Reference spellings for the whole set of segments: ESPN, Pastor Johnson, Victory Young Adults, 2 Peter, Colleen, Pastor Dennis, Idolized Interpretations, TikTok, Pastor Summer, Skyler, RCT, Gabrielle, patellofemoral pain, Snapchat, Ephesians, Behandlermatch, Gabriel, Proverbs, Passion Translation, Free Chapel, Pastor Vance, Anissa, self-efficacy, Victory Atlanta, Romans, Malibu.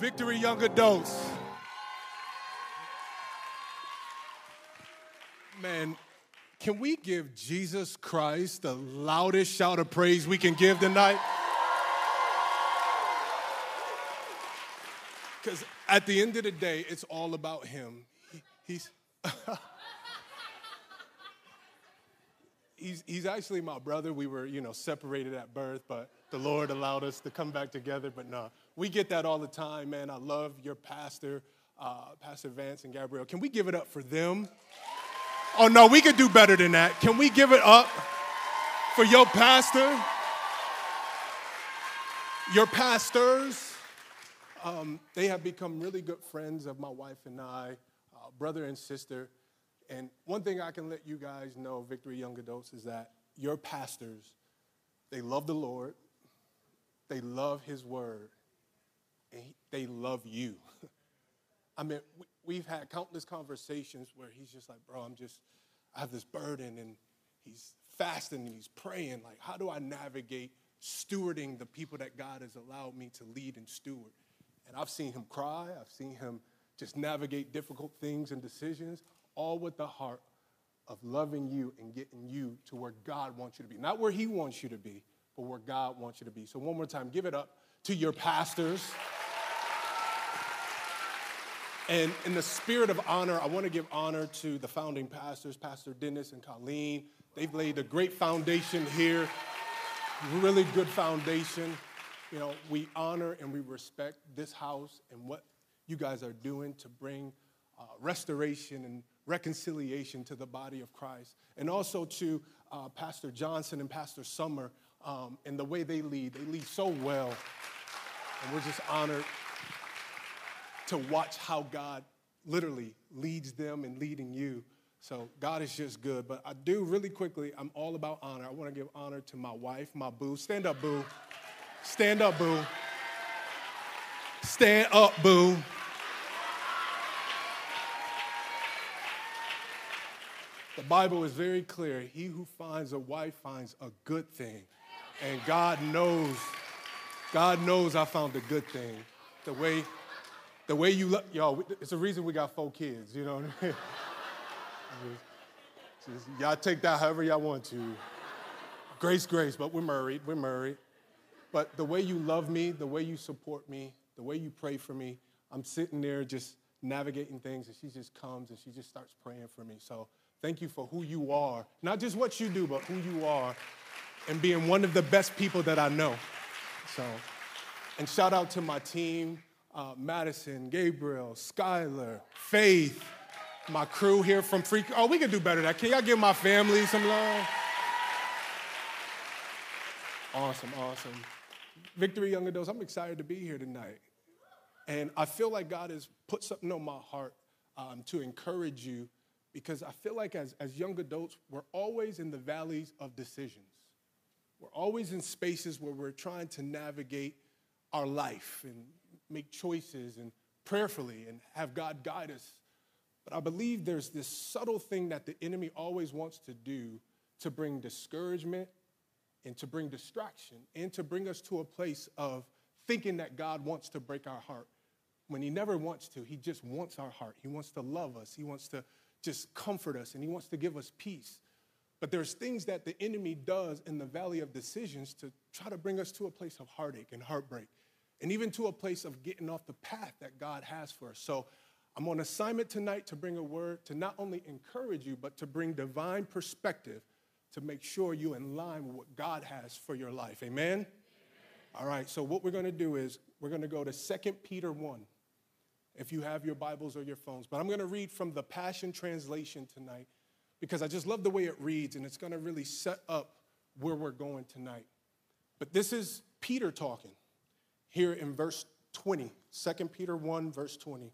Victory Young Adults. Man, can we give Jesus Christ the loudest shout of praise we can give tonight? Because at the end of the day, it's all about him. He's actually my brother. We were, separated at birth, but the Lord allowed us to come back together. But no, we get that all the time, man. I love your pastor, Pastor Vance and Gabrielle. Can we give it up for them? Oh, no, we could do better than that. Can we give it up for your pastor, your pastors? They have become really good friends of my wife and I, brother and sister. And one thing I can let you guys know, Victory Young Adults, is that your pastors, they love the Lord, they love his word, and they love you. I mean, we've had countless conversations where he's just like, bro, I have this burden, and he's fasting and he's praying. Like, how do I navigate stewarding the people that God has allowed me to lead and steward? And I've seen him cry. I've seen him just navigate difficult things and decisions, all with the heart of loving you and getting you to where God wants you to be. Not where he wants you to be, but where God wants you to be. So one more time, give it up to your pastors. And in the spirit of honor, I want to give honor to the founding pastors, Pastor Dennis and Colleen. They've laid a great foundation here, really good foundation. We honor and we respect this house and what you guys are doing to bring restoration and reconciliation to the body of Christ. And also to Pastor Johnson and Pastor Summer and the way they lead so well. And we're just honored to watch how God literally leads them and leading you. So God is just good. But I do really quickly, I'm all about honor. I want to give honor to my wife, my boo. Stand up, boo. Stand up, boo. Stand up, boo. The Bible is very clear. He who finds a wife finds a good thing. And God knows I found a good thing. The way you look, y'all, it's a reason we got 4 kids, you know what I mean? Y'all take that however y'all want to. Grace, but we're married. But the way you love me, the way you support me, the way you pray for me, I'm sitting there just navigating things, and she just comes and she just starts praying for me. So thank you for who you are, not just what you do, but who you are, and being one of the best people that I know. So, and shout out to my team. Madison, Gabriel, Skyler, Faith, my crew here from Freak. Oh, we can do better than that. Can y'all give my family some love? Awesome. Victory Young Adults, I'm excited to be here tonight. And I feel like God has put something on my heart to encourage you, because I feel like as young adults, we're always in the valleys of decisions. We're always in spaces where we're trying to navigate our life and make choices and prayerfully and have God guide us. But I believe there's this subtle thing that the enemy always wants to do to bring discouragement and to bring distraction and to bring us to a place of thinking that God wants to break our heart when he never wants to. He just wants our heart. He wants to love us. He wants to just comfort us, and he wants to give us peace. But there's things that the enemy does in the valley of decisions to try to bring us to a place of heartache and heartbreak, and even to a place of getting off the path that God has for us. So I'm on assignment tonight to bring a word to not only encourage you, but to bring divine perspective to make sure you're in line with what God has for your life. Amen? All right, so what we're going to do is we're going to go to 2 Peter 1, if you have your Bibles or your phones. But I'm going to read from the Passion Translation tonight, because I just love the way it reads, and it's going to really set up where we're going tonight. But this is Peter talking. Here in verse 20, 2 Peter 1, verse 20.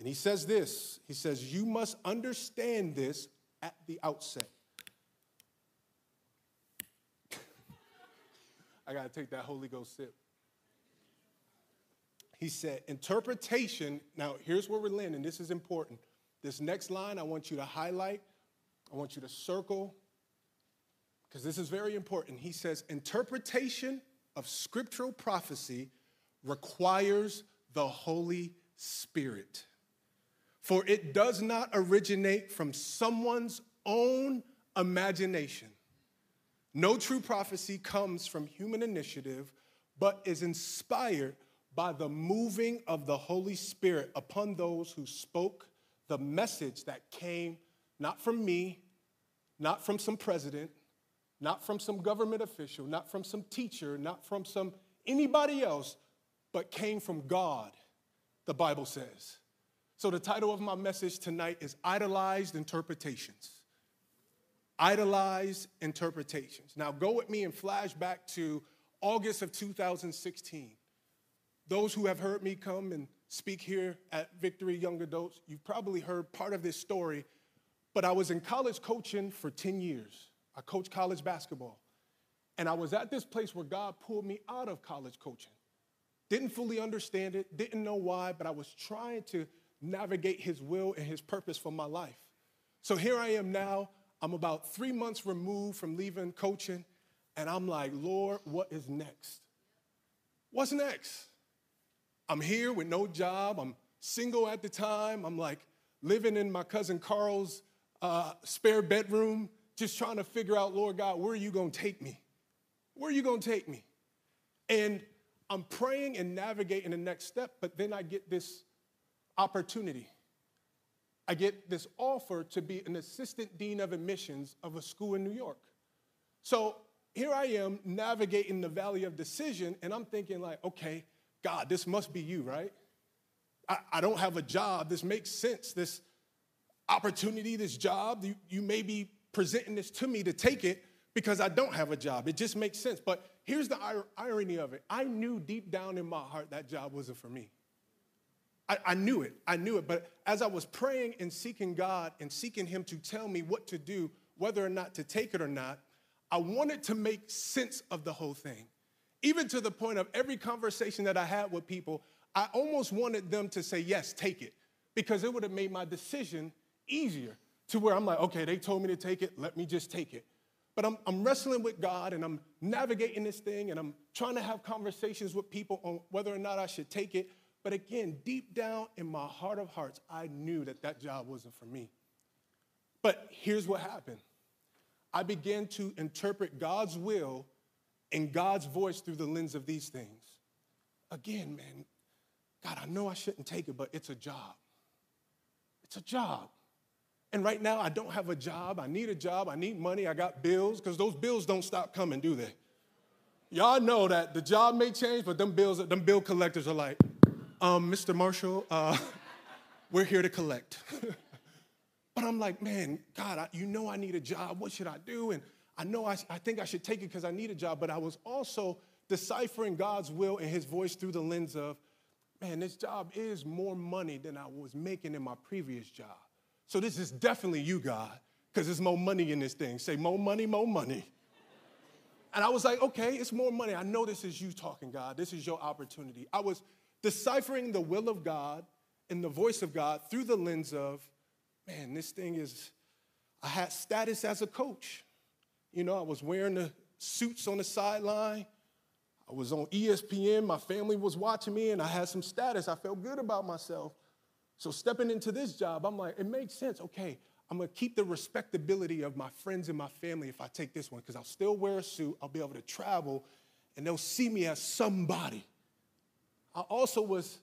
And he says this, he says, you must understand this at the outset. I got to take that Holy Ghost sip. He said, interpretation, now here's where we're landing, this is important. This next line I want you to highlight, I want you to circle, because this is very important. He says, interpretation of scriptural prophecy requires the Holy Spirit. For it does not originate from someone's own imagination. No true prophecy comes from human initiative, but is inspired by the moving of the Holy Spirit upon those who spoke the message that came not from me, not from some president, not from some government official, not from some teacher, not from some anybody else, but came from God, the Bible says. So the title of my message tonight is Idolized Interpretations. Idolized Interpretations. Now go with me and flash back to August of 2016. Those who have heard me come and speak here at Victory Young Adults, you've probably heard part of this story, but I was in college coaching for 10 years. I coached college basketball, and I was at this place where God pulled me out of college coaching. Didn't fully understand it, didn't know why, but I was trying to navigate his will and his purpose for my life. So here I am now. I'm about 3 months removed from leaving coaching, and I'm like, Lord, what is next? What's next? I'm here with no job. I'm single at the time. I'm like living in my cousin Carl's spare bedroom, just trying to figure out, Lord God, where are you going to take me? Where are you going to take me? And I'm praying and navigating the next step, but then I get this opportunity. I get this offer to be an assistant dean of admissions of a school in New York. So here I am navigating the valley of decision, and I'm thinking like, okay, God, this must be you, right? I don't have a job. This makes sense. This opportunity, this job, you may be presenting this to me to take it because I don't have a job. It just makes sense. But here's the irony of it. I knew deep down in my heart that job wasn't for me. I knew it. But as I was praying and seeking God and seeking him to tell me what to do, whether or not to take it or not, I wanted to make sense of the whole thing. Even to the point of every conversation that I had with people, I almost wanted them to say, yes, take it, because it would have made my decision easier to where I'm like, okay, they told me to take it. Let me just take it. But I'm wrestling with God, and I'm navigating this thing, and I'm trying to have conversations with people on whether or not I should take it. But again, deep down in my heart of hearts, I knew that that job wasn't for me. But here's what happened. I began to interpret God's will and God's voice through the lens of these things. Again, man, God, I know I shouldn't take it, but it's a job. It's a job. And right now, I don't have a job. I need a job. I need money. I got bills, because those bills don't stop coming, do they? Y'all know that the job may change, but them bill collectors are like, Mr. Marshall, we're here to collect. But I'm like, man, God, I need a job. What should I do? And I know I think I should take it because I need a job. But I was also deciphering God's will and his voice through the lens of, man, this job is more money than I was making in my previous job. So this is definitely you, God, because there's more money in this thing. Say, more money, more money. And I was like, okay, it's more money. I know this is you talking, God. This is your opportunity. I was deciphering the will of God and the voice of God through the lens of, man, this thing is, I had status as a coach. You know, I was wearing the suits on the sideline. I was on ESPN. My family was watching me, and I had some status. I felt good about myself. So stepping into this job, I'm like, it makes sense. Okay, I'm going to keep the respectability of my friends and my family if I take this one, because I'll still wear a suit. I'll be able to travel, and they'll see me as somebody. I also was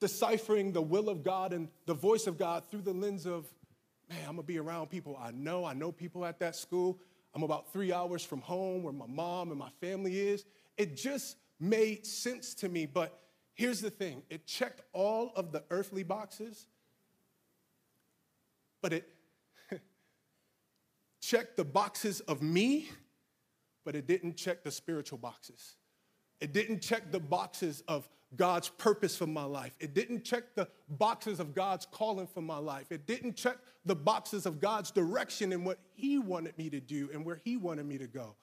deciphering the will of God and the voice of God through the lens of, man, I'm going to be around people I know. I know people at that school. I'm about 3 hours from home where my mom and my family is. It just made sense to me. But here's the thing. It checked all of the earthly boxes, but it checked the boxes of me, but it didn't check the spiritual boxes. It didn't check the boxes of God's purpose for my life. It didn't check the boxes of God's calling for my life. It didn't check the boxes of God's direction and what he wanted me to do and where he wanted me to go.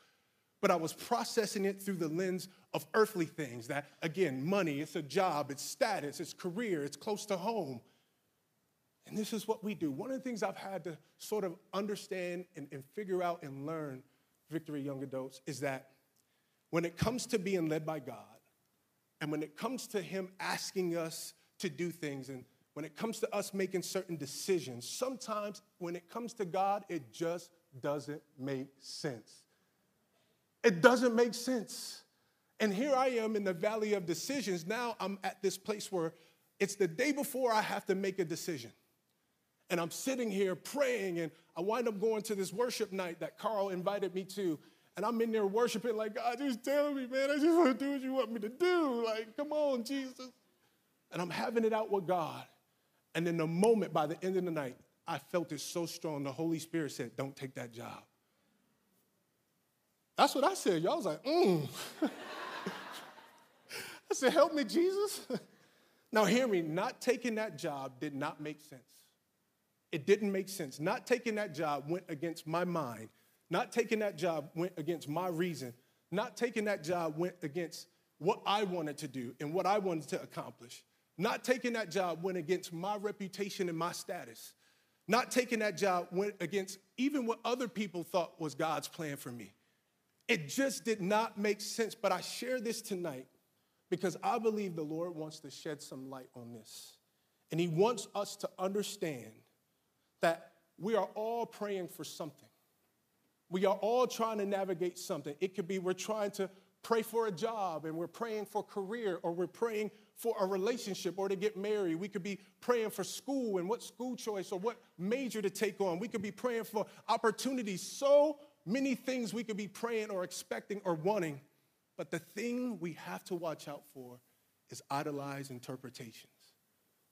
But I was processing it through the lens of earthly things that, again, money, it's a job, it's status, it's career, it's close to home. And this is what we do. One of the things I've had to sort of understand and figure out and learn, Victory Young Adults, is that when it comes to being led by God, And when it comes to him asking us to do things, and when it comes to us making certain decisions, sometimes when it comes to God, it just doesn't make sense. It doesn't make sense. And here I am in the valley of decisions. Now I'm at this place where it's the day before I have to make a decision. And I'm sitting here praying, and I wind up going to this worship night that Carl invited me to. And I'm in there worshiping like, God, just tell me, man. I just want to do what you want me to do. Like, come on, Jesus. And I'm having it out with God. And in the moment, by the end of the night, I felt it so strong. The Holy Spirit said, don't take that job. That's what I said. Y'all was like, I said, help me, Jesus. Now, hear me. Not taking that job did not make sense. It didn't make sense. Not taking that job went against my mind. Not taking that job went against my reason. Not taking that job went against what I wanted to do and what I wanted to accomplish. Not taking that job went against my reputation and my status. Not taking that job went against even what other people thought was God's plan for me. It just did not make sense. But I share this tonight because I believe the Lord wants to shed some light on this. And he wants us to understand that we are all praying for something. We are all trying to navigate something. It could be we're trying to pray for a job, and we're praying for career, or we're praying for a relationship or to get married. We could be praying for school and what school choice or what major to take on. We could be praying for opportunities. So many things we could be praying or expecting or wanting. But the thing we have to watch out for is idolized interpretations.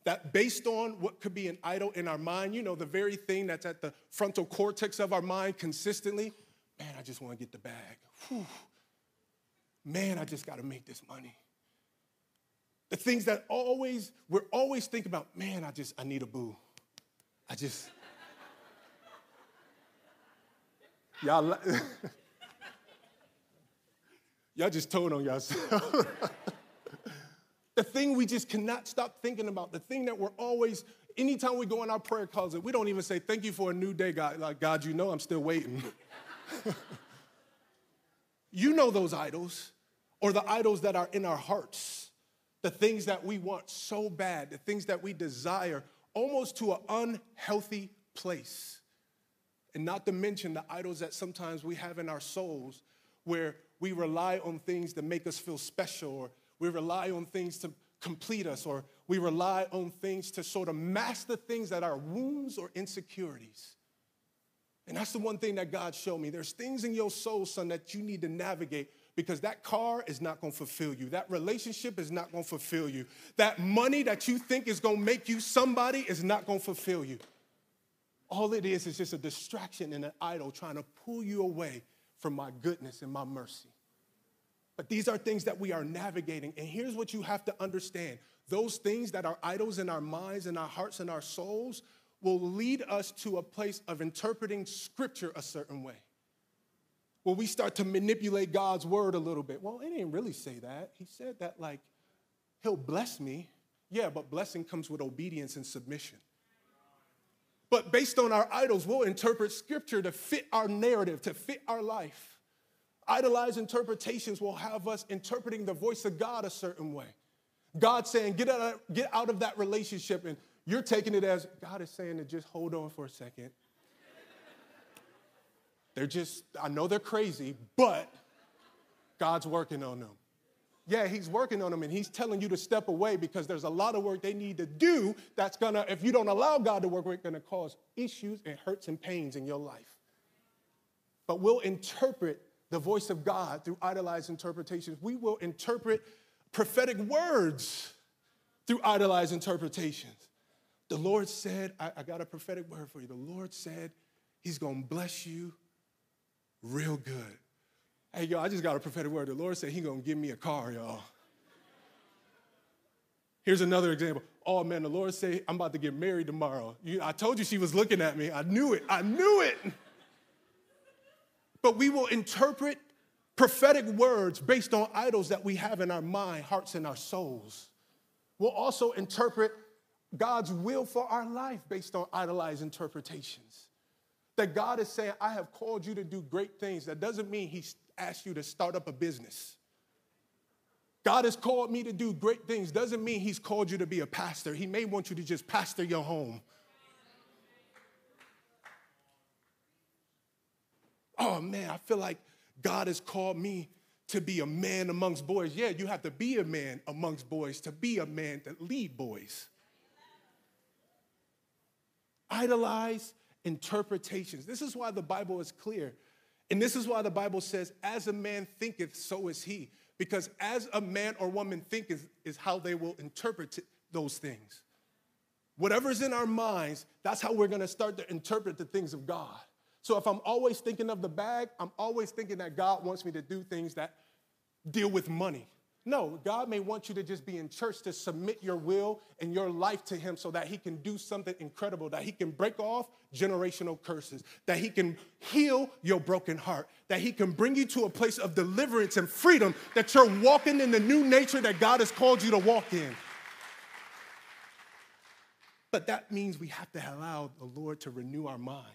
That based on what could be an idol in our mind, you know, the very thing that's at the frontal cortex of our mind consistently, man, I just want to get the bag. Whew. Man, I just got to make this money. The things that always, we're always thinking about, man, I need a boo. Y'all just told on yourself. The thing we just cannot stop thinking about, the thing that we're always, anytime we go in our prayer closet, we don't even say, thank you for a new day, God. Like, God, you know I'm still waiting. You know those idols, or the idols that are in our hearts, the things that we want so bad, the things that we desire, almost to an unhealthy place. And not to mention the idols that sometimes we have in our souls, where we rely on things to make us feel special, or we rely on things to complete us, or we rely on things to sort of master things that are wounds or insecurities. And that's the one thing that God showed me. There's things in your soul, son, that you need to navigate, because that car is not going to fulfill you. That relationship is not going to fulfill you. That money that you think is going to make you somebody is not going to fulfill you. All it is just a distraction and an idol trying to pull you away from my goodness and my mercy. But these are things that we are navigating. And here's what you have to understand. Those things that are idols in our minds and our hearts and our souls will lead us to a place of interpreting Scripture a certain way, where we start to manipulate God's word a little bit. Well, it ain't really say that. He said that like, he'll bless me. Yeah, but blessing comes with obedience and submission. But based on our idols, we'll interpret Scripture to fit our narrative, to fit our life. Idolized interpretations will have us interpreting the voice of God a certain way. God saying, get out of that relationship. And you're taking it as God is saying to just hold on for a second. I know they're crazy, but God's working on them. Yeah, he's working on them, and he's telling you to step away because there's a lot of work they need to do that's going to, if you don't allow God to work, it's going to cause issues and hurts and pains in your life. But we'll interpret the voice of God through idolized interpretations. We will interpret prophetic words through idolized interpretations. The Lord said, I got a prophetic word for you. The Lord said he's going to bless you real good. Hey, y'all, I just got a prophetic word. The Lord said he's going to give me a car, y'all. Here's another example. Oh, man, the Lord said I'm about to get married tomorrow. I told you she was looking at me. I knew it. But we will interpret prophetic words based on idols that we have in our mind, hearts, and our souls. We'll also interpret God's will for our life based on idolized interpretations. That God is saying, I have called you to do great things. That doesn't mean he's asked you to start up a business. God has called me to do great things doesn't mean he's called you to be a pastor. He may want you to just pastor your home. Oh, man, I feel like God has called me to be a man amongst boys. Yeah, you have to be a man amongst boys to be a man that lead boys. Idolized interpretations. This is why the Bible is clear. And this is why the Bible says, as a man thinketh, so is he. Because as a man or woman thinketh is how they will interpret those things. Whatever's in our minds, that's how we're going to start to interpret the things of God. So if I'm always thinking of the bag, I'm always thinking that God wants me to do things that deal with money. No, God may want you to just be in church to submit your will and your life to him so that he can do something incredible, that he can break off generational curses, that he can heal your broken heart, that he can bring you to a place of deliverance and freedom, that you're walking in the new nature that God has called you to walk in. But that means we have to allow the Lord to renew our minds,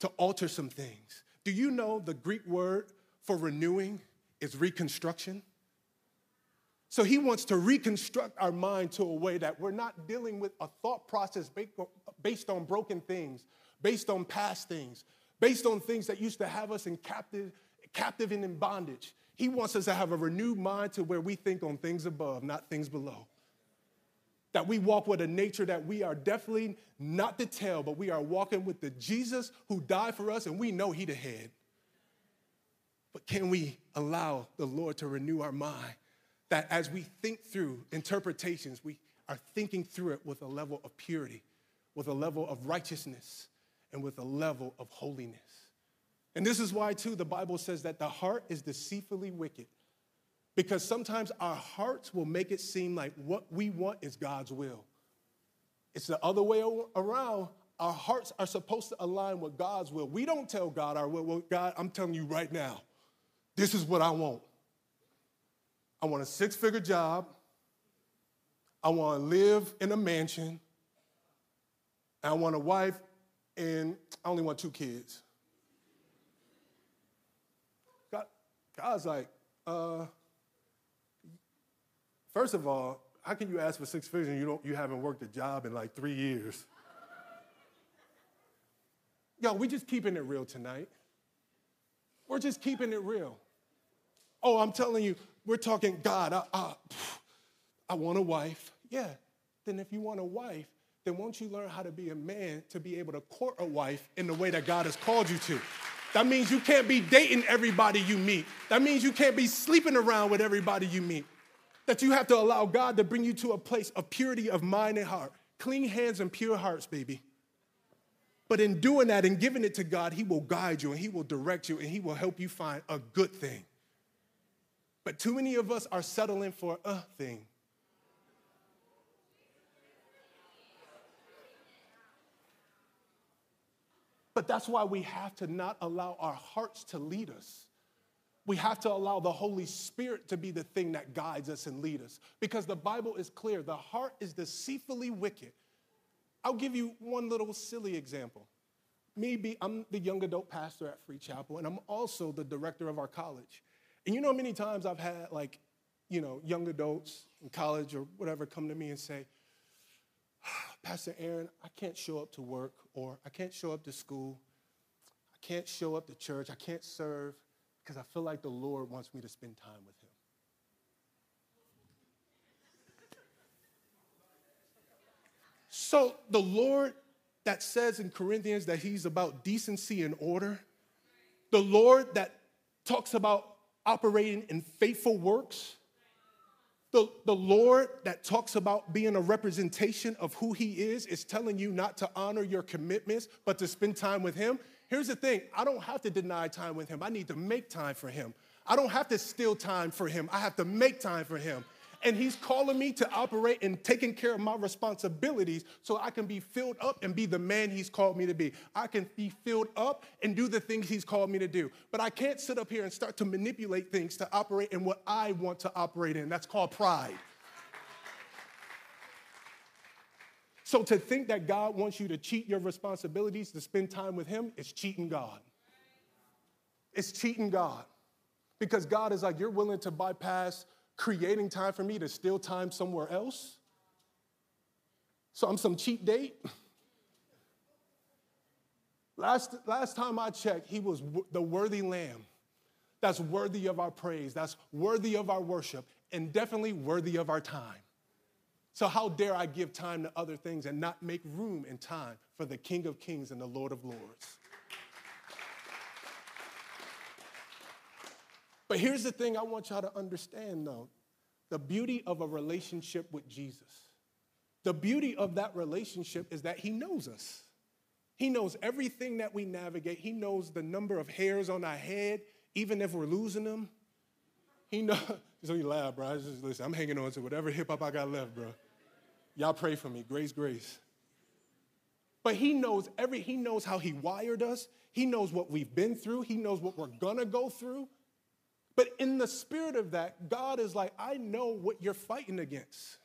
to alter some things. Do you know the Greek word for renewing is reconstruction? So he wants to reconstruct our mind to a way that we're not dealing with a thought process based on broken things, based on past things, based on things that used to have us in captive and in bondage. He wants us to have a renewed mind to where we think on things above, not things below. That we walk with a nature that we are definitely not the tail, but we are walking with the Jesus who died for us, and we know he the head. But can we allow the Lord to renew our mind? That as we think through interpretations, we are thinking through it with a level of purity, with a level of righteousness, and with a level of holiness. And this is why, too, the Bible says that the heart is deceitfully wicked, because sometimes our hearts will make it seem like what we want is God's will. It's the other way around. Our hearts are supposed to align with God's will. We don't tell God our will. Well, God, I'm telling you right now, this is what I want. I want a six-figure job. I want to live in a mansion. I want a wife, and I only want 2 kids. God's like, first of all, how can you ask for 6 figures and you haven't worked a job in like 3 years? Yo, we just keeping it real tonight. We're just keeping it real. Oh, I'm telling you, we're talking, God, I want a wife. Yeah, then if you want a wife, then won't you learn how to be a man to be able to court a wife in the way that God has called you to? That means you can't be dating everybody you meet. That means you can't be sleeping around with everybody you meet. That you have to allow God to bring you to a place of purity of mind and heart. Clean hands and pure hearts, baby. But in doing that and giving it to God, he will guide you and he will direct you and he will help you find a good thing. But too many of us are settling for a thing. But that's why we have to not allow our hearts to lead us. We have to allow the Holy Spirit to be the thing that guides us and leads us. Because the Bible is clear, the heart is deceitfully wicked. I'll give you one little silly example. I'm the young adult pastor at Free Chapel, and I'm also the director of our college. And you know many times I've had, like, you know, young adults in college or whatever come to me and say, Pastor Aaron, I can't show up to work, or I can't show up to school. I can't show up to church. I can't serve because I feel like the Lord wants me to spend time with him. So the Lord that says in Corinthians that he's about decency and order, the Lord that talks about operating in faithful works, the Lord that talks about being a representation of who he is telling you not to honor your commitments, but to spend time with him. Here's the thing. I don't have to deny time with him. I need to make time for him. I don't have to steal time for him. I have to make time for him. And he's calling me to operate in taking care of my responsibilities so I can be filled up and be the man he's called me to be. I can be filled up and do the things he's called me to do. But I can't sit up here and start to manipulate things to operate in what I want to operate in. That's called pride. So to think that God wants you to cheat your responsibilities to spend time with him is cheating God. It's cheating God. Because God is like, you're willing to bypass creating time for me to steal time somewhere else. So I'm some cheap date. Last time I checked, he was the worthy lamb. That's worthy of our praise. That's worthy of our worship, and definitely worthy of our time. So how dare I give time to other things and not make room and time for the King of Kings and the Lord of Lords? But here's the thing I want y'all to understand, though. The beauty of a relationship with Jesus. The beauty of that relationship is that he knows us. He knows everything that we navigate. He knows the number of hairs on our head, even if we're losing them. He knows. So you laugh, bro. Just listen, I'm hanging on to whatever hip-hop I got left, bro. Y'all pray for me. Grace, grace. But he knows he knows how he wired us. He knows what we've been through. He knows what we're going to go through. But in the spirit of that, God is like, I know what you're fighting against.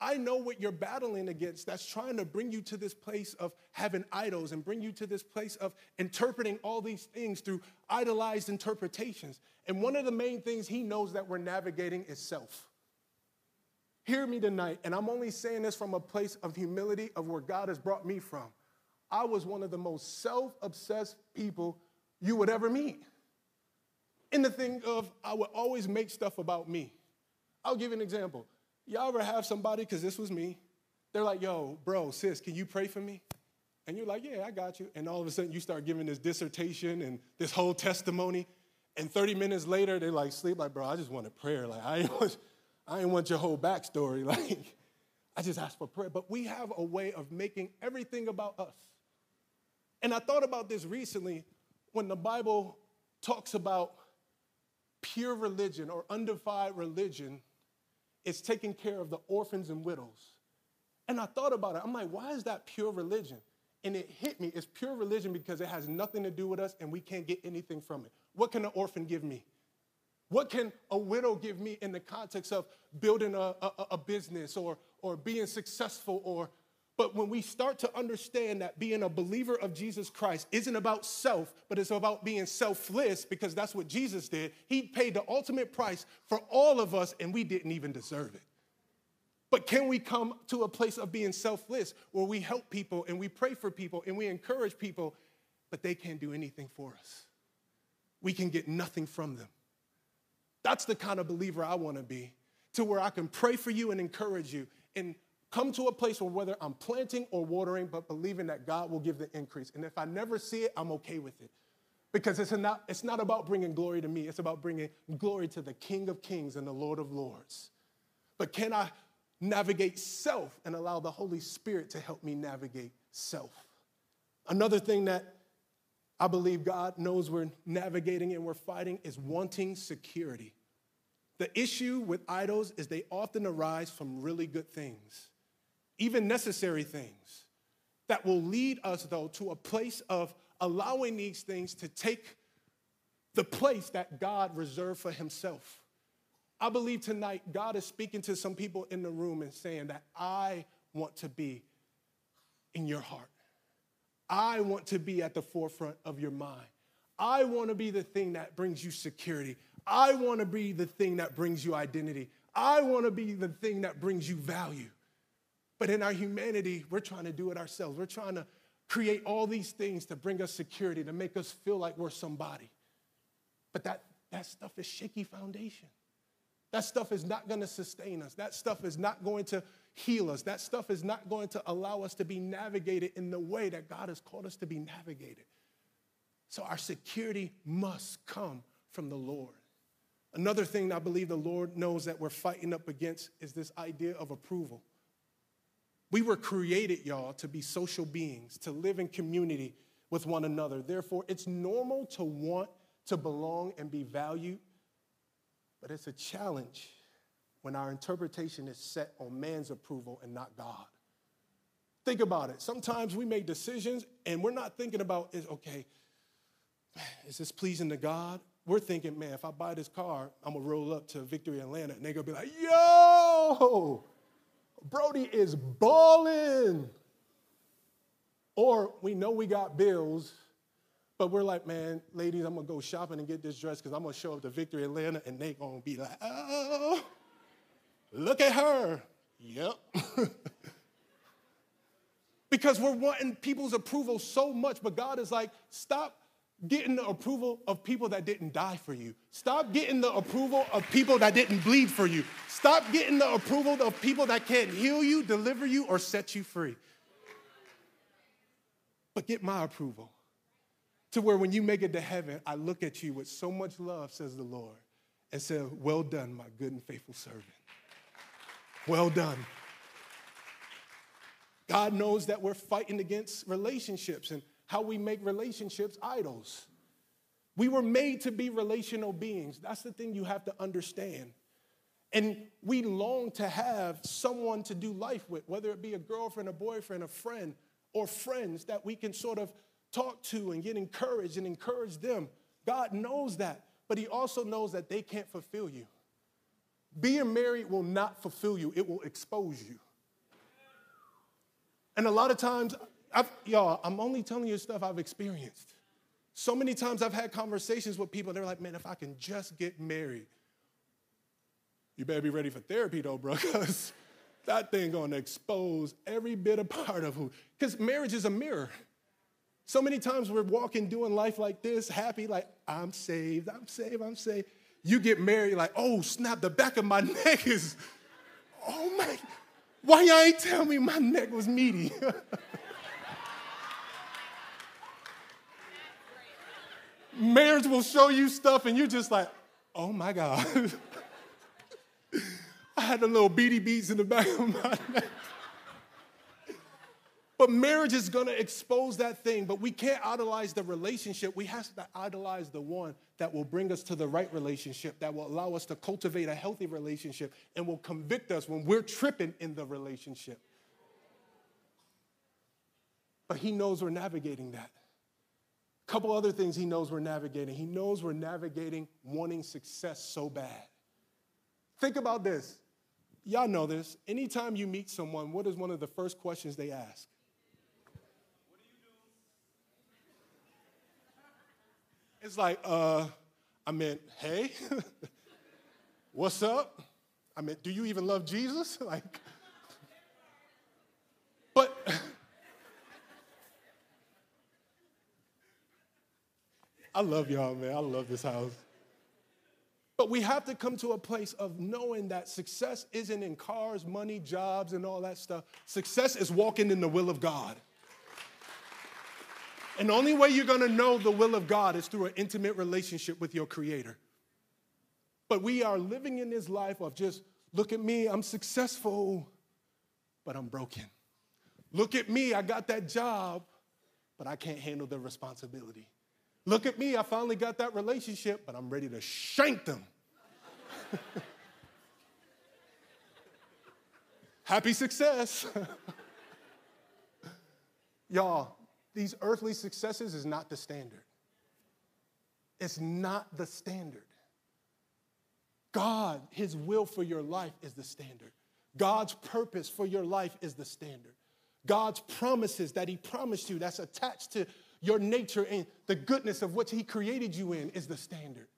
I know what you're battling against that's trying to bring you to this place of having idols and bring you to this place of interpreting all these things through idolized interpretations. And one of the main things he knows that we're navigating is self. Hear me tonight, and I'm only saying this from a place of humility of where God has brought me from. I was one of the most self-obsessed people you would ever meet. In the thing of, I would always make stuff about me. I'll give you an example. Y'all ever have somebody, because this was me, they're like, yo, bro, sis, can you pray for me? And you're like, yeah, I got you. And all of a sudden, you start giving this dissertation and this whole testimony. And 30 minutes later, they're like, sleep, like, bro, I just wanted prayer. Like, I ain't want your whole backstory. Like, I just asked for prayer. But we have a way of making everything about us. And I thought about this recently when the Bible talks about pure religion or undefiled religion. It's taking care of the orphans and widows. And I thought about it. I'm like, why is that pure religion? And it hit me. It's pure religion because it has nothing to do with us and we can't get anything from it. What can an orphan give me? What can a widow give me in the context of building a business or being successful? But when we start to understand that being a believer of Jesus Christ isn't about self, but it's about being selfless, because that's what Jesus did. He paid the ultimate price for all of us, and we didn't even deserve it. But can we come to a place of being selfless where we help people and we pray for people and we encourage people, but they can't do anything for us? We can get nothing from them. That's the kind of believer I want to be, to where I can pray for you and encourage you and come to a place where whether I'm planting or watering, but believing that God will give the increase. And if I never see it, I'm okay with it. Because it's not about bringing glory to me. It's about bringing glory to the King of Kings and the Lord of Lords. But can I navigate self and allow the Holy Spirit to help me navigate self? Another thing that I believe God knows we're navigating and we're fighting is wanting security. The issue with idols is they often arise from really good things. Even necessary things that will lead us, though, to a place of allowing these things to take the place that God reserved for himself. I believe tonight God is speaking to some people in the room and saying that I want to be in your heart. I want to be at the forefront of your mind. I want to be the thing that brings you security. I want to be the thing that brings you identity. I want to be the thing that brings you value. But in our humanity, we're trying to do it ourselves. We're trying to create all these things to bring us security, to make us feel like we're somebody. But that stuff is shaky foundation. That stuff is not going to sustain us. That stuff is not going to heal us. That stuff is not going to allow us to be navigated in the way that God has called us to be navigated. So our security must come from the Lord. Another thing I believe the Lord knows that we're fighting up against is this idea of approval. We were created, y'all, to be social beings, to live in community with one another. Therefore, it's normal to want to belong and be valued, but it's a challenge when our interpretation is set on man's approval and not God. Think about it. Sometimes we make decisions and we're not thinking about, is this pleasing to God? We're thinking, man, if I buy this car, I'm going to roll up to Victory Atlanta, and they're going to be like, yo, Brody is balling. Or we know we got bills, but we're like, man, ladies, I'm going to go shopping and get this dress because I'm going to show up to Victory Atlanta, and they're going to be like, oh. look at her. Yep. Because we're wanting people's approval so much, but God is like, stop getting the approval of people that didn't die for you. Stop getting the approval of people that didn't bleed for you. Stop getting the approval of people that can't heal you, deliver you, or set you free. But get my approval to where when you make it to heaven, I look at you with so much love, says the Lord, and say, well done, my good and faithful servant. Well done. God knows that we're fighting against relationships and how we make relationships idols. We were made to be relational beings. That's the thing you have to understand. And we long to have someone to do life with, whether it be a girlfriend, a boyfriend, a friend, or friends that we can sort of talk to and get encouraged and encourage them. God knows that, but he also knows that they can't fulfill you. Being married will not fulfill you. It will expose you. And a lot of times, y'all, I'm only telling you stuff I've experienced. So many times I've had conversations with people, and they're like, man, if I can just get married. You better be ready for therapy, though, bro, because that thing going to expose every bit of part of who. Because marriage is a mirror. So many times we're walking, doing life like this, happy, like, I'm saved, I'm saved, I'm saved. You get married, like, oh, snap, the back of my neck is, oh, my, why y'all ain't tell me my neck was meaty? Marriage will show you stuff, and you're just like, oh, my God. I had the little beady beads in the back of my neck. But marriage is going to expose that thing, but we can't idolize the relationship. We have to idolize the one that will bring us to the right relationship, that will allow us to cultivate a healthy relationship and will convict us when we're tripping in the relationship. But he knows we're navigating that. A couple other things he knows we're navigating. He knows we're navigating wanting success so bad. Think about this. Y'all know this. Anytime you meet someone, what is one of the first questions they ask? It's like, I meant, hey, what's up? I meant, do you even love Jesus? Like, but I love y'all, man. I love this house. But we have to come to a place of knowing that success isn't in cars, money, jobs, and all that stuff. Success is walking in the will of God. And the only way you're going to know the will of God is through an intimate relationship with your Creator. But we are living in this life of just, look at me, I'm successful, but I'm broken. Look at me, I got that job, but I can't handle the responsibility. Look at me, I finally got that relationship, but I'm ready to shank them. Happy success. Y'all. These earthly successes is not the standard. It's not the standard. God, his will for your life is the standard. God's purpose for your life is the standard. God's promises that he promised you that's attached to your nature and the goodness of what he created you in is the standard.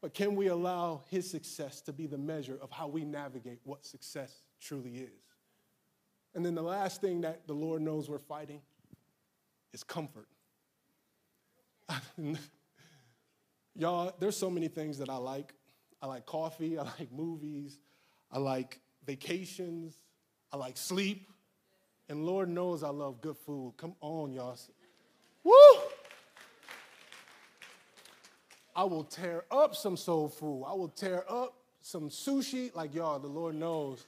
But can we allow his success to be the measure of how we navigate what success truly is? And then the last thing that the Lord knows we're fighting is comfort. Y'all, there's so many things that I like. I like coffee. I like movies. I like vacations. I like sleep. And Lord knows I love good food. Come on, y'all. Woo! I will tear up some soul food. I will tear up some sushi. Like, y'all, the Lord knows.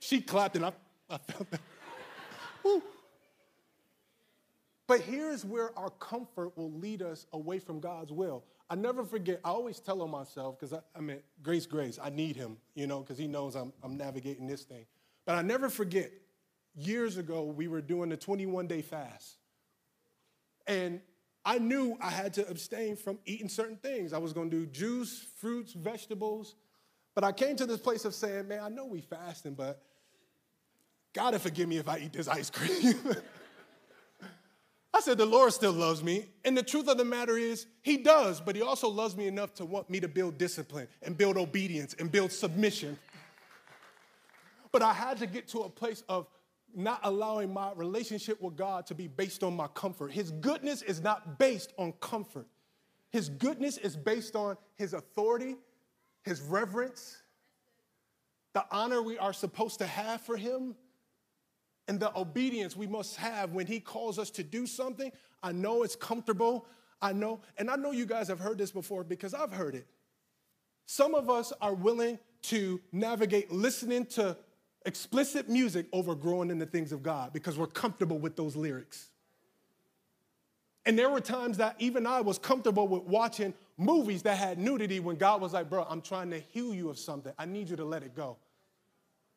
She clapped and I felt that. Woo. But here's where our comfort will lead us away from God's will. I never forget, I always tell on myself, because I mean, grace, I need him, you know, because he knows I'm navigating this thing. But I never forget, years ago, we were doing a 21-day fast. And I knew I had to abstain from eating certain things. I was going to do juice, fruits, vegetables. But I came to this place of saying, man, I know we fasting, but God, forgive me if I eat this ice cream. I said, the Lord still loves me. And the truth of the matter is, he does, but he also loves me enough to want me to build discipline and build obedience and build submission. But I had to get to a place of not allowing my relationship with God to be based on my comfort. His goodness is not based on comfort. His goodness is based on his authority, his reverence, the honor we are supposed to have for him, and the obedience we must have when he calls us to do something. I know it's comfortable. I know, and I know you guys have heard this before because I've heard it. Some of us are willing to navigate listening to explicit music over growing in the things of God because we're comfortable with those lyrics. And there were times that even I was comfortable with watching movies that had nudity when God was like, bro, I'm trying to heal you of something. I need you to let it go.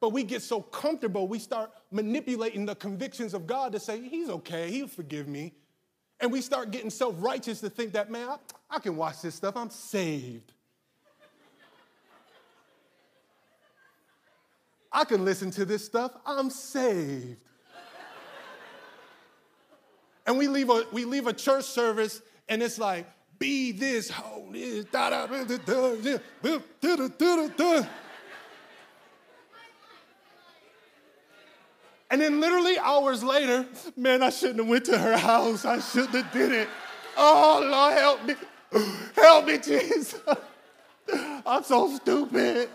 But we get so comfortable, we start manipulating the convictions of God to say, he's okay, he'll forgive me. And we start getting self-righteous to think that, man, I can watch this stuff, I'm saved. I can listen to this stuff, I'm saved. And we leave a church service, and it's like, be this holy, da-da-da-da-da-da-da-da-da-da. And then literally hours later, man, I shouldn't have went to her house. I shouldn't have did it. Oh, Lord, help me. Help me, Jesus. I'm so stupid.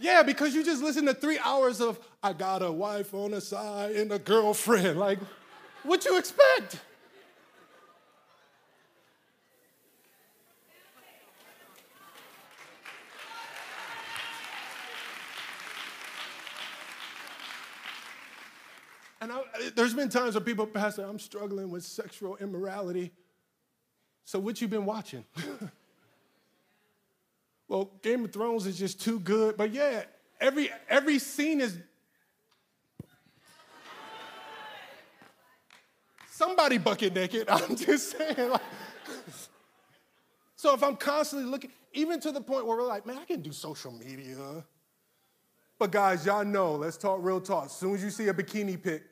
Yeah, because you just listen to 3 hours of, I got a wife on the side and a girlfriend. Like, what you expect? And there's been times where people, Pastor, I'm struggling with sexual immorality. So what you been watching? Well, Game of Thrones is just too good. But yeah, every scene is. Somebody bucket naked, I'm just saying. Like, so if I'm constantly looking, even to the point where we're like, man, I can do social media. But guys, y'all know, let's talk real talk. As soon as you see a bikini pic,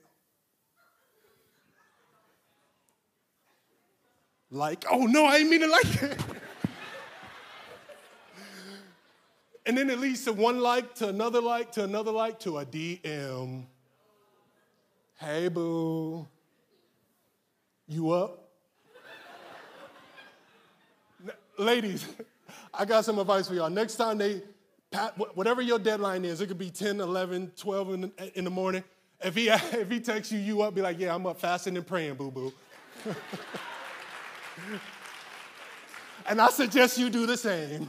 like, oh no, I didn't mean to like it. And then it leads to one like, to another like, to another like, to a DM. Hey, boo. You up? Ladies, I got some advice for y'all. Next time they, whatever your deadline is, it could be 10, 11, 12 in the morning. If he texts you, you up, be like, yeah, I'm up fasting and praying, boo-boo. And I suggest you do the same.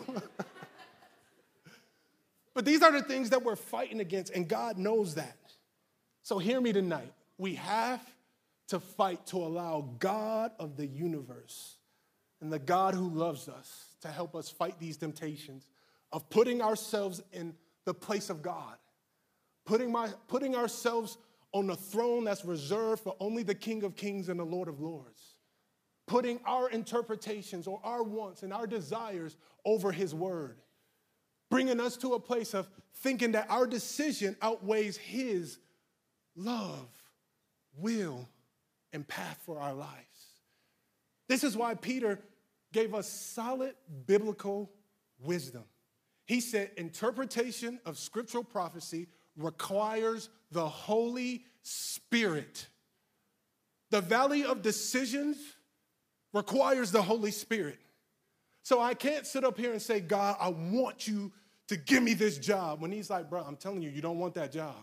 But these are the things that we're fighting against, and God knows that. So hear me tonight. We have to fight to allow God of the universe and the God who loves us to help us fight these temptations of putting ourselves in the place of God, putting ourselves on the throne that's reserved for only the King of Kings and the Lord of Lords, putting our interpretations or our wants and our desires over his word, bringing us to a place of thinking that our decision outweighs his love, will, and path for our lives. This is why Peter gave us solid biblical wisdom. He said interpretation of scriptural prophecy requires the Holy Spirit. The valley of decisions requires the Holy Spirit. So I can't sit up here and say, God, I want you to give me this job. When he's like, bro, I'm telling you, you don't want that job.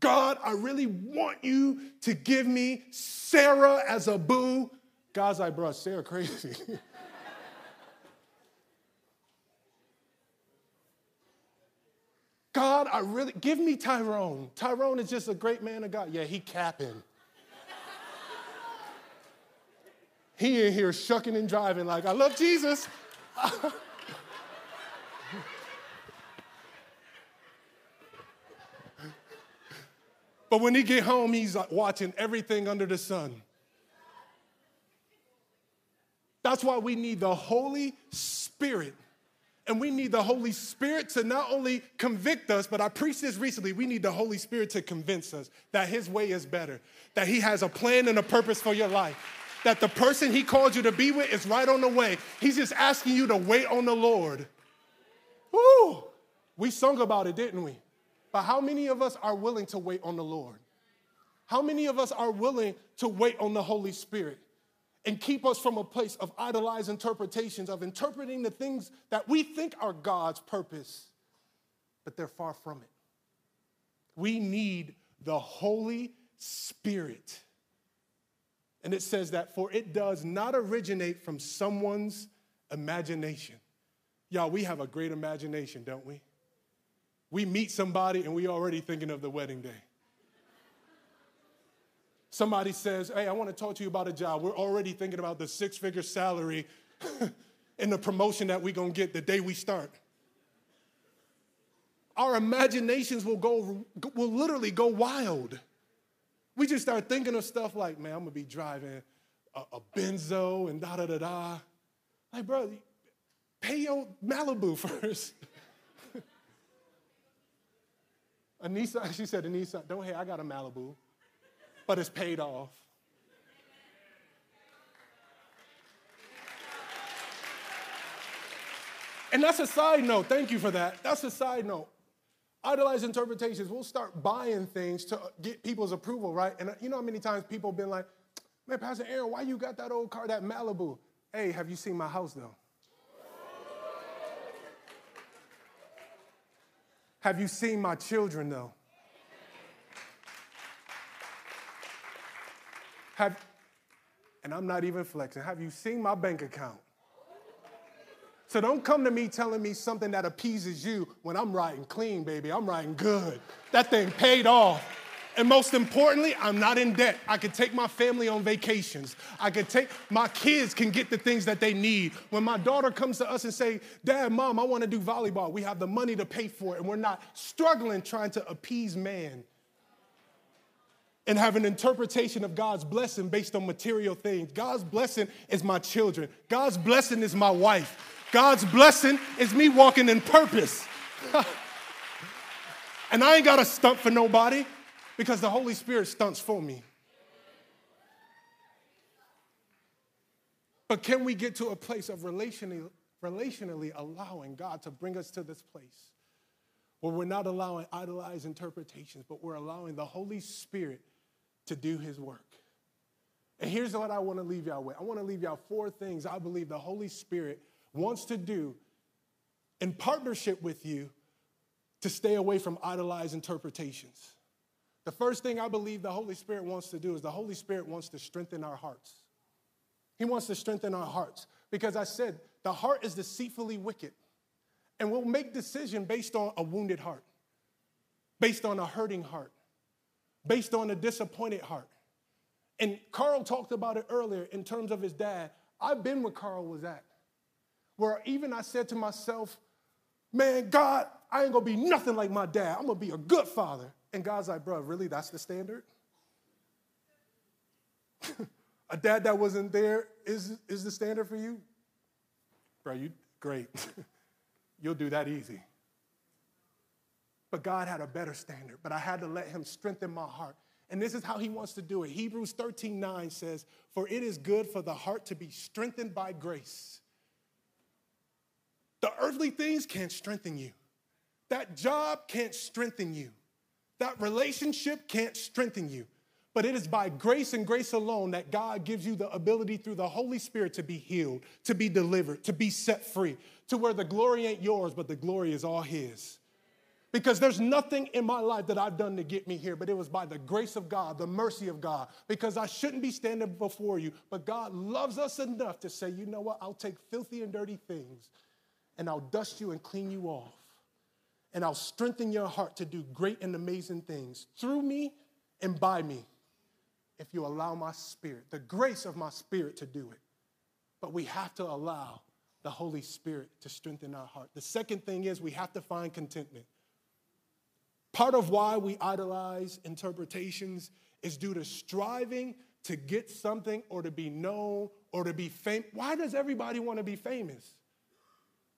God, I really want you to give me Sarah as a boo. God's like, bro, Sarah crazy. God, I really, give me Tyrone. Tyrone is just a great man of God. Yeah, he capping. He in here shucking and driving like, I love Jesus. But when he get home, he's watching everything under the sun. That's why we need the Holy Spirit And we need the Holy Spirit to not only convict us, but I preached this recently, we need the Holy Spirit to convince us that his way is better, that he has a plan and a purpose for your life, that the person he called you to be with is right on the way. He's just asking you to wait on the Lord. Woo! We sung about it, didn't we? But how many of us are willing to wait on the Lord? How many of us are willing to wait on the Holy Spirit and keep us from a place of idolized interpretations, of interpreting the things that we think are God's purpose, but they're far from it? We need the Holy Spirit. And it says that, for it does not originate from someone's imagination. Y'all, we have a great imagination, don't we? We meet somebody and we already thinking of the wedding day. Somebody says, hey, I want to talk to you about a job. We're already thinking about the six-figure salary and the promotion that we're going to get the day we start. Our imaginations will literally go wild. We just start thinking of stuff like, man, I'm going to be driving a Benzo and da-da-da-da. Like, bro, pay your Malibu first. Anissa, she said, Anissa, don't hate, I got a Malibu. But it's paid off. And that's a side note. Thank you for that. That's a side note. Idolized interpretations. We'll start buying things to get people's approval, right? And you know how many times people have been like, man, Pastor Aaron, why you got that old car, that Malibu? Hey, have you seen my house, though? Have you seen my children, though? And I'm not even flexing. Have you seen my bank account? So don't come to me telling me something that appeases you when I'm riding clean, baby. I'm riding good. That thing paid off. And most importantly, I'm not in debt. I can take my family on vacations. My kids can get the things that they need. When my daughter comes to us and say, Dad, Mom, I want to do volleyball, we have the money to pay for it. And we're not struggling trying to appease man and have an interpretation of God's blessing based on material things. God's blessing is my children. God's blessing is my wife. God's blessing is me walking in purpose. And I ain't got to stunt for nobody because the Holy Spirit stunts for me. But can we get to a place of relationally allowing God to bring us to this place where we're not allowing idolized interpretations, but we're allowing the Holy Spirit to do his work? And here's what I want to leave y'all with. I want to leave y'all four things I believe the Holy Spirit wants to do in partnership with you to stay away from idolized interpretations. The first thing I believe the Holy Spirit wants to do is the Holy Spirit wants to strengthen our hearts. He wants to strengthen our hearts because I said the heart is deceitfully wicked. And we'll make decisions based on a wounded heart, based on a hurting heart, based on a disappointed heart. And Carl talked about it earlier in terms of his dad. I've been where Carl was at, where even I said to myself, man, God, I ain't going to be nothing like my dad. I'm going to be a good father. And God's like, bro, really, that's the standard? A dad that wasn't there is the standard for you? Bro, you great. You'll do that easy. But God had a better standard, but I had to let him strengthen my heart. And this is how he wants to do it. Hebrews 13:9 says, for it is good for the heart to be strengthened by grace. The earthly things can't strengthen you. That job can't strengthen you. That relationship can't strengthen you. But it is by grace and grace alone that God gives you the ability through the Holy Spirit to be healed, to be delivered, to be set free, to where the glory ain't yours, but the glory is all his. Because there's nothing in my life that I've done to get me here, but it was by the grace of God, the mercy of God, because I shouldn't be standing before you. But God loves us enough to say, you know what, I'll take filthy and dirty things, and I'll dust you and clean you off, and I'll strengthen your heart to do great and amazing things through me and by me, if you allow my spirit, the grace of my spirit to do it. But we have to allow the Holy Spirit to strengthen our heart. The second thing is we have to find contentment. Part of why we idolize interpretations is due to striving to get something or to be known or to be famous. Why does everybody want to be famous?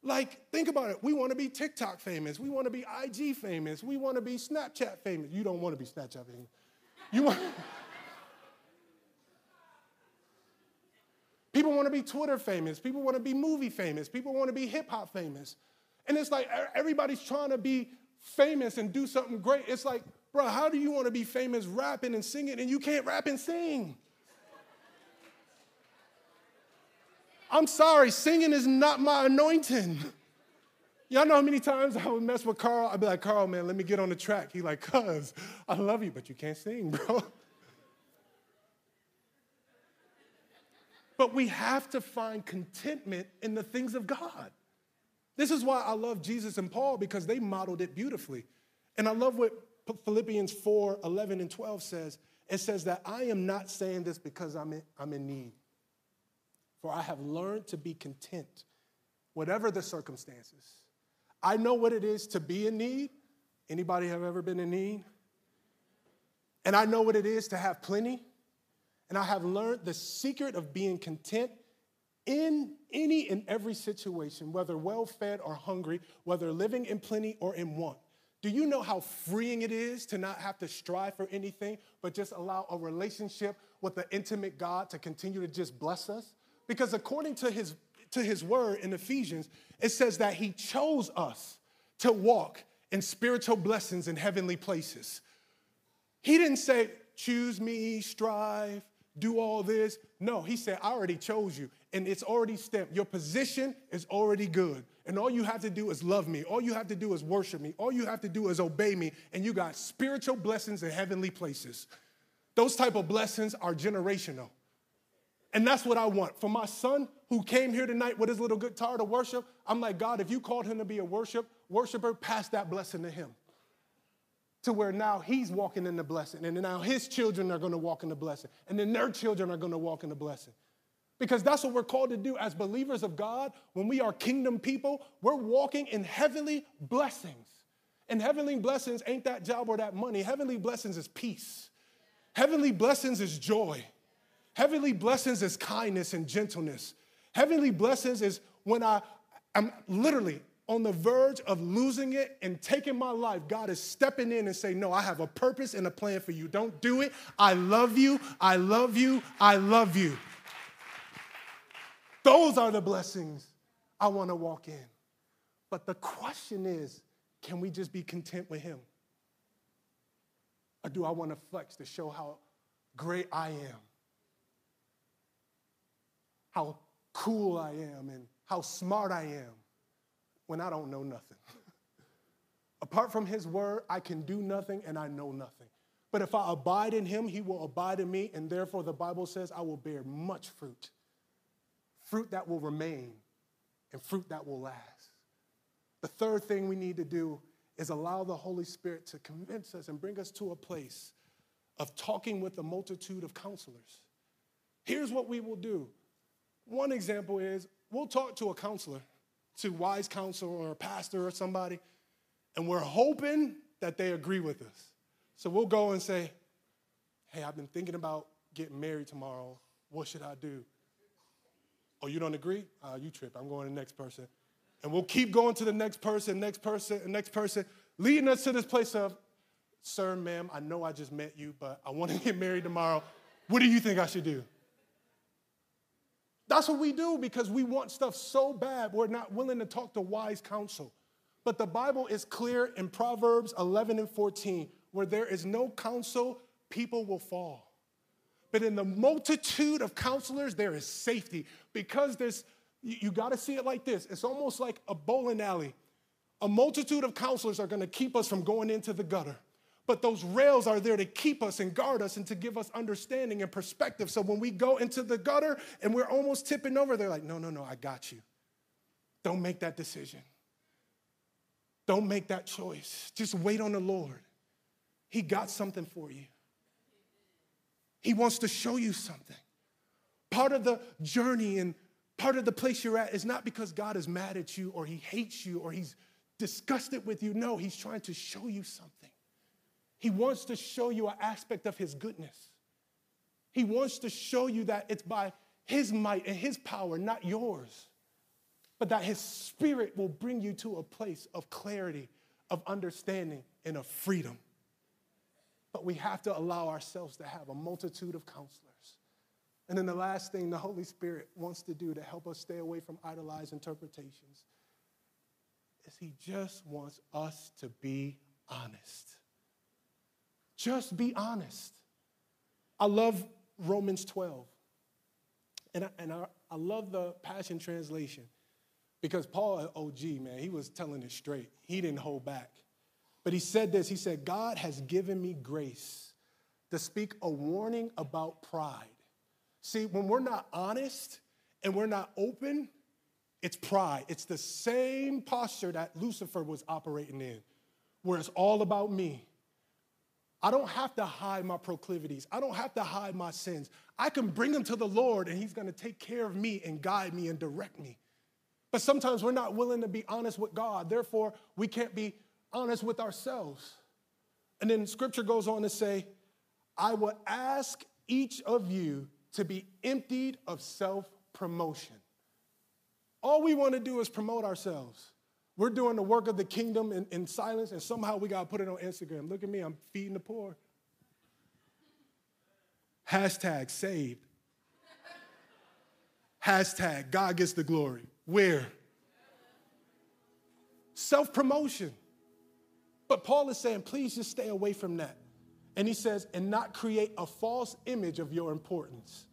Like, think about it. We want to be TikTok famous. We want to be IG famous. We want to be Snapchat famous. You don't want to be Snapchat famous. You want... People want to be Twitter famous. People want to be movie famous. People want to be hip-hop famous. And it's like everybody's trying to be famous and do something great. It's like, bro, how do you want to be famous rapping and singing and you can't rap and sing? I'm sorry, singing is not my anointing. Y'all know how many times I would mess with Carl? I'd be like, Carl, man, let me get on the track. He like, cuz, I love you, but you can't sing, bro. But we have to find contentment in the things of God. This is why I love Jesus and Paul, because they modeled it beautifully. And I love what Philippians 4:11-12 says. It says that I am not saying this because I'm in need. For I have learned to be content, whatever the circumstances. I know what it is to be in need. Anybody have ever been in need? And I know what it is to have plenty. And I have learned the secret of being content in any and every situation, whether well-fed or hungry, whether living in plenty or in want. Do you know how freeing it is to not have to strive for anything, but just allow a relationship with the intimate God to continue to just bless us? Because according to his word in Ephesians, it says that he chose us to walk in spiritual blessings in heavenly places. He didn't say, choose me, strive, do all this. No, he said, I already chose you, and it's already stamped. Your position is already good, and all you have to do is love me. All you have to do is worship me. All you have to do is obey me, and you got spiritual blessings in heavenly places. Those type of blessings are generational. And that's what I want. For my son who came here tonight with his little guitar to worship, I'm like, God, if you called him to be a worshiper, pass that blessing to him. To where now he's walking in the blessing, and now his children are going to walk in the blessing, and then their children are going to walk in the blessing. Because that's what we're called to do as believers of God. When we are kingdom people, we're walking in heavenly blessings. And heavenly blessings ain't that job or that money. Heavenly blessings is peace. Heavenly blessings is joy. Heavenly blessings is kindness and gentleness. Heavenly blessings is when I'm literally on the verge of losing it and taking my life. God is stepping in and saying, no, I have a purpose and a plan for you. Don't do it. I love you. I love you. I love you. Those are the blessings I want to walk in. But the question is, can we just be content with him? Or do I want to flex to show how great I am? How cool I am and how smart I am when I don't know nothing. Apart from his word, I can do nothing and I know nothing. But if I abide in him, he will abide in me, and therefore the Bible says I will bear much fruit, fruit that will remain and fruit that will last. The third thing we need to do is allow the Holy Spirit to convince us and bring us to a place of talking with a multitude of counselors. Here's what we will do. One example is we'll talk to a counselor, to wise counsel or a pastor or somebody, and we're hoping that they agree with us. So we'll go and say, hey, I've been thinking about getting married tomorrow. What should I do? Oh, you don't agree? You trip. I'm going to the next person. And we'll keep going to the next person, leading us to this place of, sir, ma'am, I know I just met you, but I want to get married tomorrow. What do you think I should do? That's what we do because we want stuff so bad we're not willing to talk to wise counsel. But the Bible is clear in Proverbs 11:14, where there is no counsel, people will fall. But in the multitude of counselors, there is safety. Because there's, you got to see it like this. It's almost like a bowling alley. A multitude of counselors are going to keep us from going into the gutter. But those rails are there to keep us and guard us and to give us understanding and perspective. So when we go into the gutter and we're almost tipping over, they're like, no, I got you. Don't make that decision. Don't make that choice. Just wait on the Lord. He got something for you. He wants to show you something. Part of the journey and part of the place you're at is not because God is mad at you or he hates you or he's disgusted with you. No, he's trying to show you something. He wants to show you an aspect of his goodness. He wants to show you that it's by his might and his power, not yours. but that his spirit will bring you to a place of clarity, of understanding, and of freedom. But we have to allow ourselves to have a multitude of counselors. And then the last thing the Holy Spirit wants to do to help us stay away from idolized interpretations is he just wants us to be honest. Just be honest. I love Romans 12. And I love the Passion Translation because Paul, OG, man, he was telling it straight. He didn't hold back. But he said this. He said, God has given me grace to speak a warning about pride. See, when we're not honest and we're not open, it's pride. It's the same posture that Lucifer was operating in, where it's all about me. I don't have to hide my proclivities. I don't have to hide my sins. I can bring them to the Lord, and he's going to take care of me and guide me and direct me. But sometimes we're not willing to be honest with God. Therefore, we can't be honest with ourselves. And then scripture goes on to say, I will ask each of you to be emptied of self-promotion. All we want to do is promote ourselves. We're doing the work of the kingdom in silence, and somehow we got to put it on Instagram. Look at me, I'm feeding the poor. Hashtag saved. Hashtag God gets the glory. Where? Self-promotion. But Paul is saying, please just stay away from that. And he says, and not create a false image of your importance.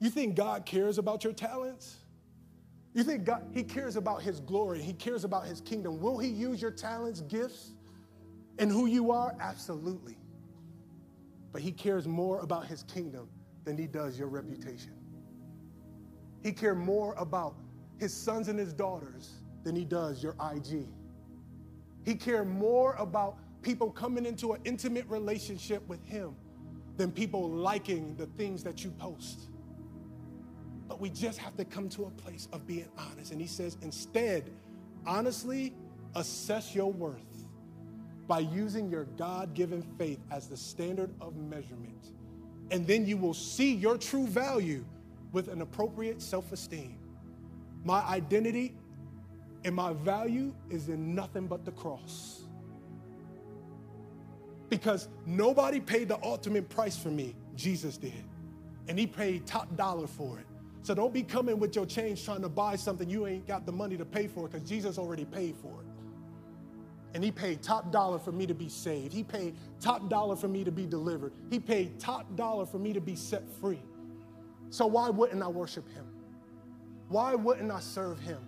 You think God cares about your talents? You think God, he cares about his glory. He cares about his kingdom. Will he use your talents, gifts, and who you are? Absolutely. But he cares more about his kingdom than he does your reputation. He cares more about his sons and his daughters than he does your IG. He cares more about people coming into an intimate relationship with him than people liking the things that you post. But we just have to come to a place of being honest. And he says, instead, honestly assess your worth by using your God-given faith as the standard of measurement. And then you will see your true value with an appropriate self-esteem. My identity and my value is in nothing but the cross. Because nobody paid the ultimate price for me. Jesus did. And he paid top dollar for it. So don't be coming with your change trying to buy something you ain't got the money to pay for, because Jesus already paid for it. And he paid top dollar for me to be saved. He paid top dollar for me to be delivered. He paid top dollar for me to be set free. So why wouldn't I worship him? Why wouldn't I serve him?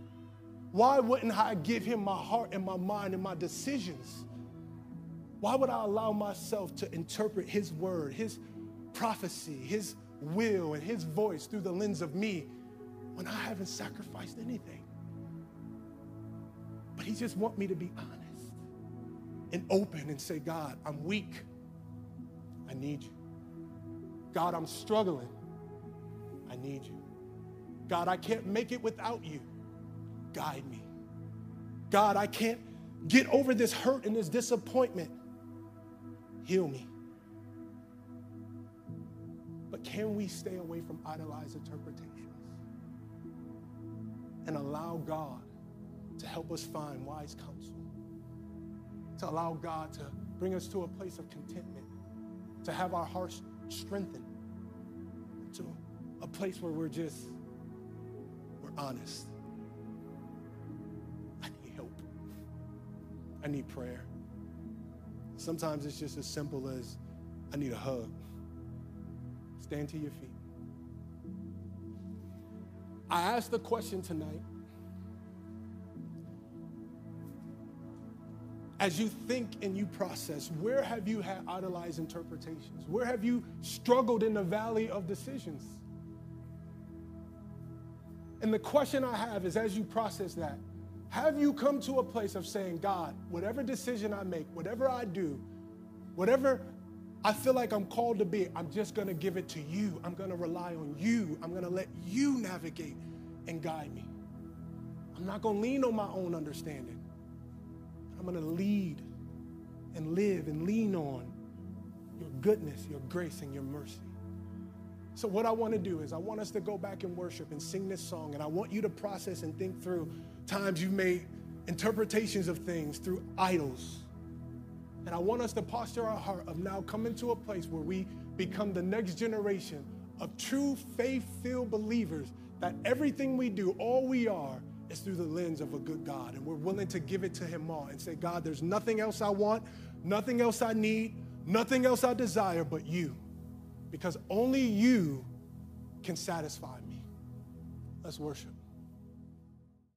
Why wouldn't I give him my heart and my mind and my decisions? Why would I allow myself to interpret his word, his prophecy, his will and his voice through the lens of me when I haven't sacrificed anything? But he just wants me to be honest and open and say, God, I'm weak. I need you. God, I'm struggling. I need you. God, I can't make it without you. Guide me. God, I can't get over this hurt and this disappointment. Heal me. But can we stay away from idolized interpretations and allow God to help us find wise counsel, to allow God to bring us to a place of contentment, to have our hearts strengthened, to a place where we're honest. I need help. I need prayer. Sometimes it's just as simple as I need a hug. Stand to your feet. I asked the question tonight. As you think and you process, where have you had idolized interpretations? Where have you struggled in the valley of decisions? And the question I have is, as you process that, have you come to a place of saying, God, whatever decision I make, whatever I do, whatever I feel like I'm called to be, I'm just going to give it to you. I'm going to rely on you. I'm going to let you navigate and guide me. I'm not going to lean on my own understanding. I'm going to lead and live and lean on your goodness, your grace, and your mercy. So what I want to do is I want us to go back and worship and sing this song, and I want you to process and think through times you've made interpretations of things through idols. And I want us to posture our heart of now coming to a place where we become the next generation of true faith-filled believers, that everything we do, all we are, is through the lens of a good God. And we're willing to give it to him all and say, God, there's nothing else I want, nothing else I need, nothing else I desire but you, because only you can satisfy me. Let's worship.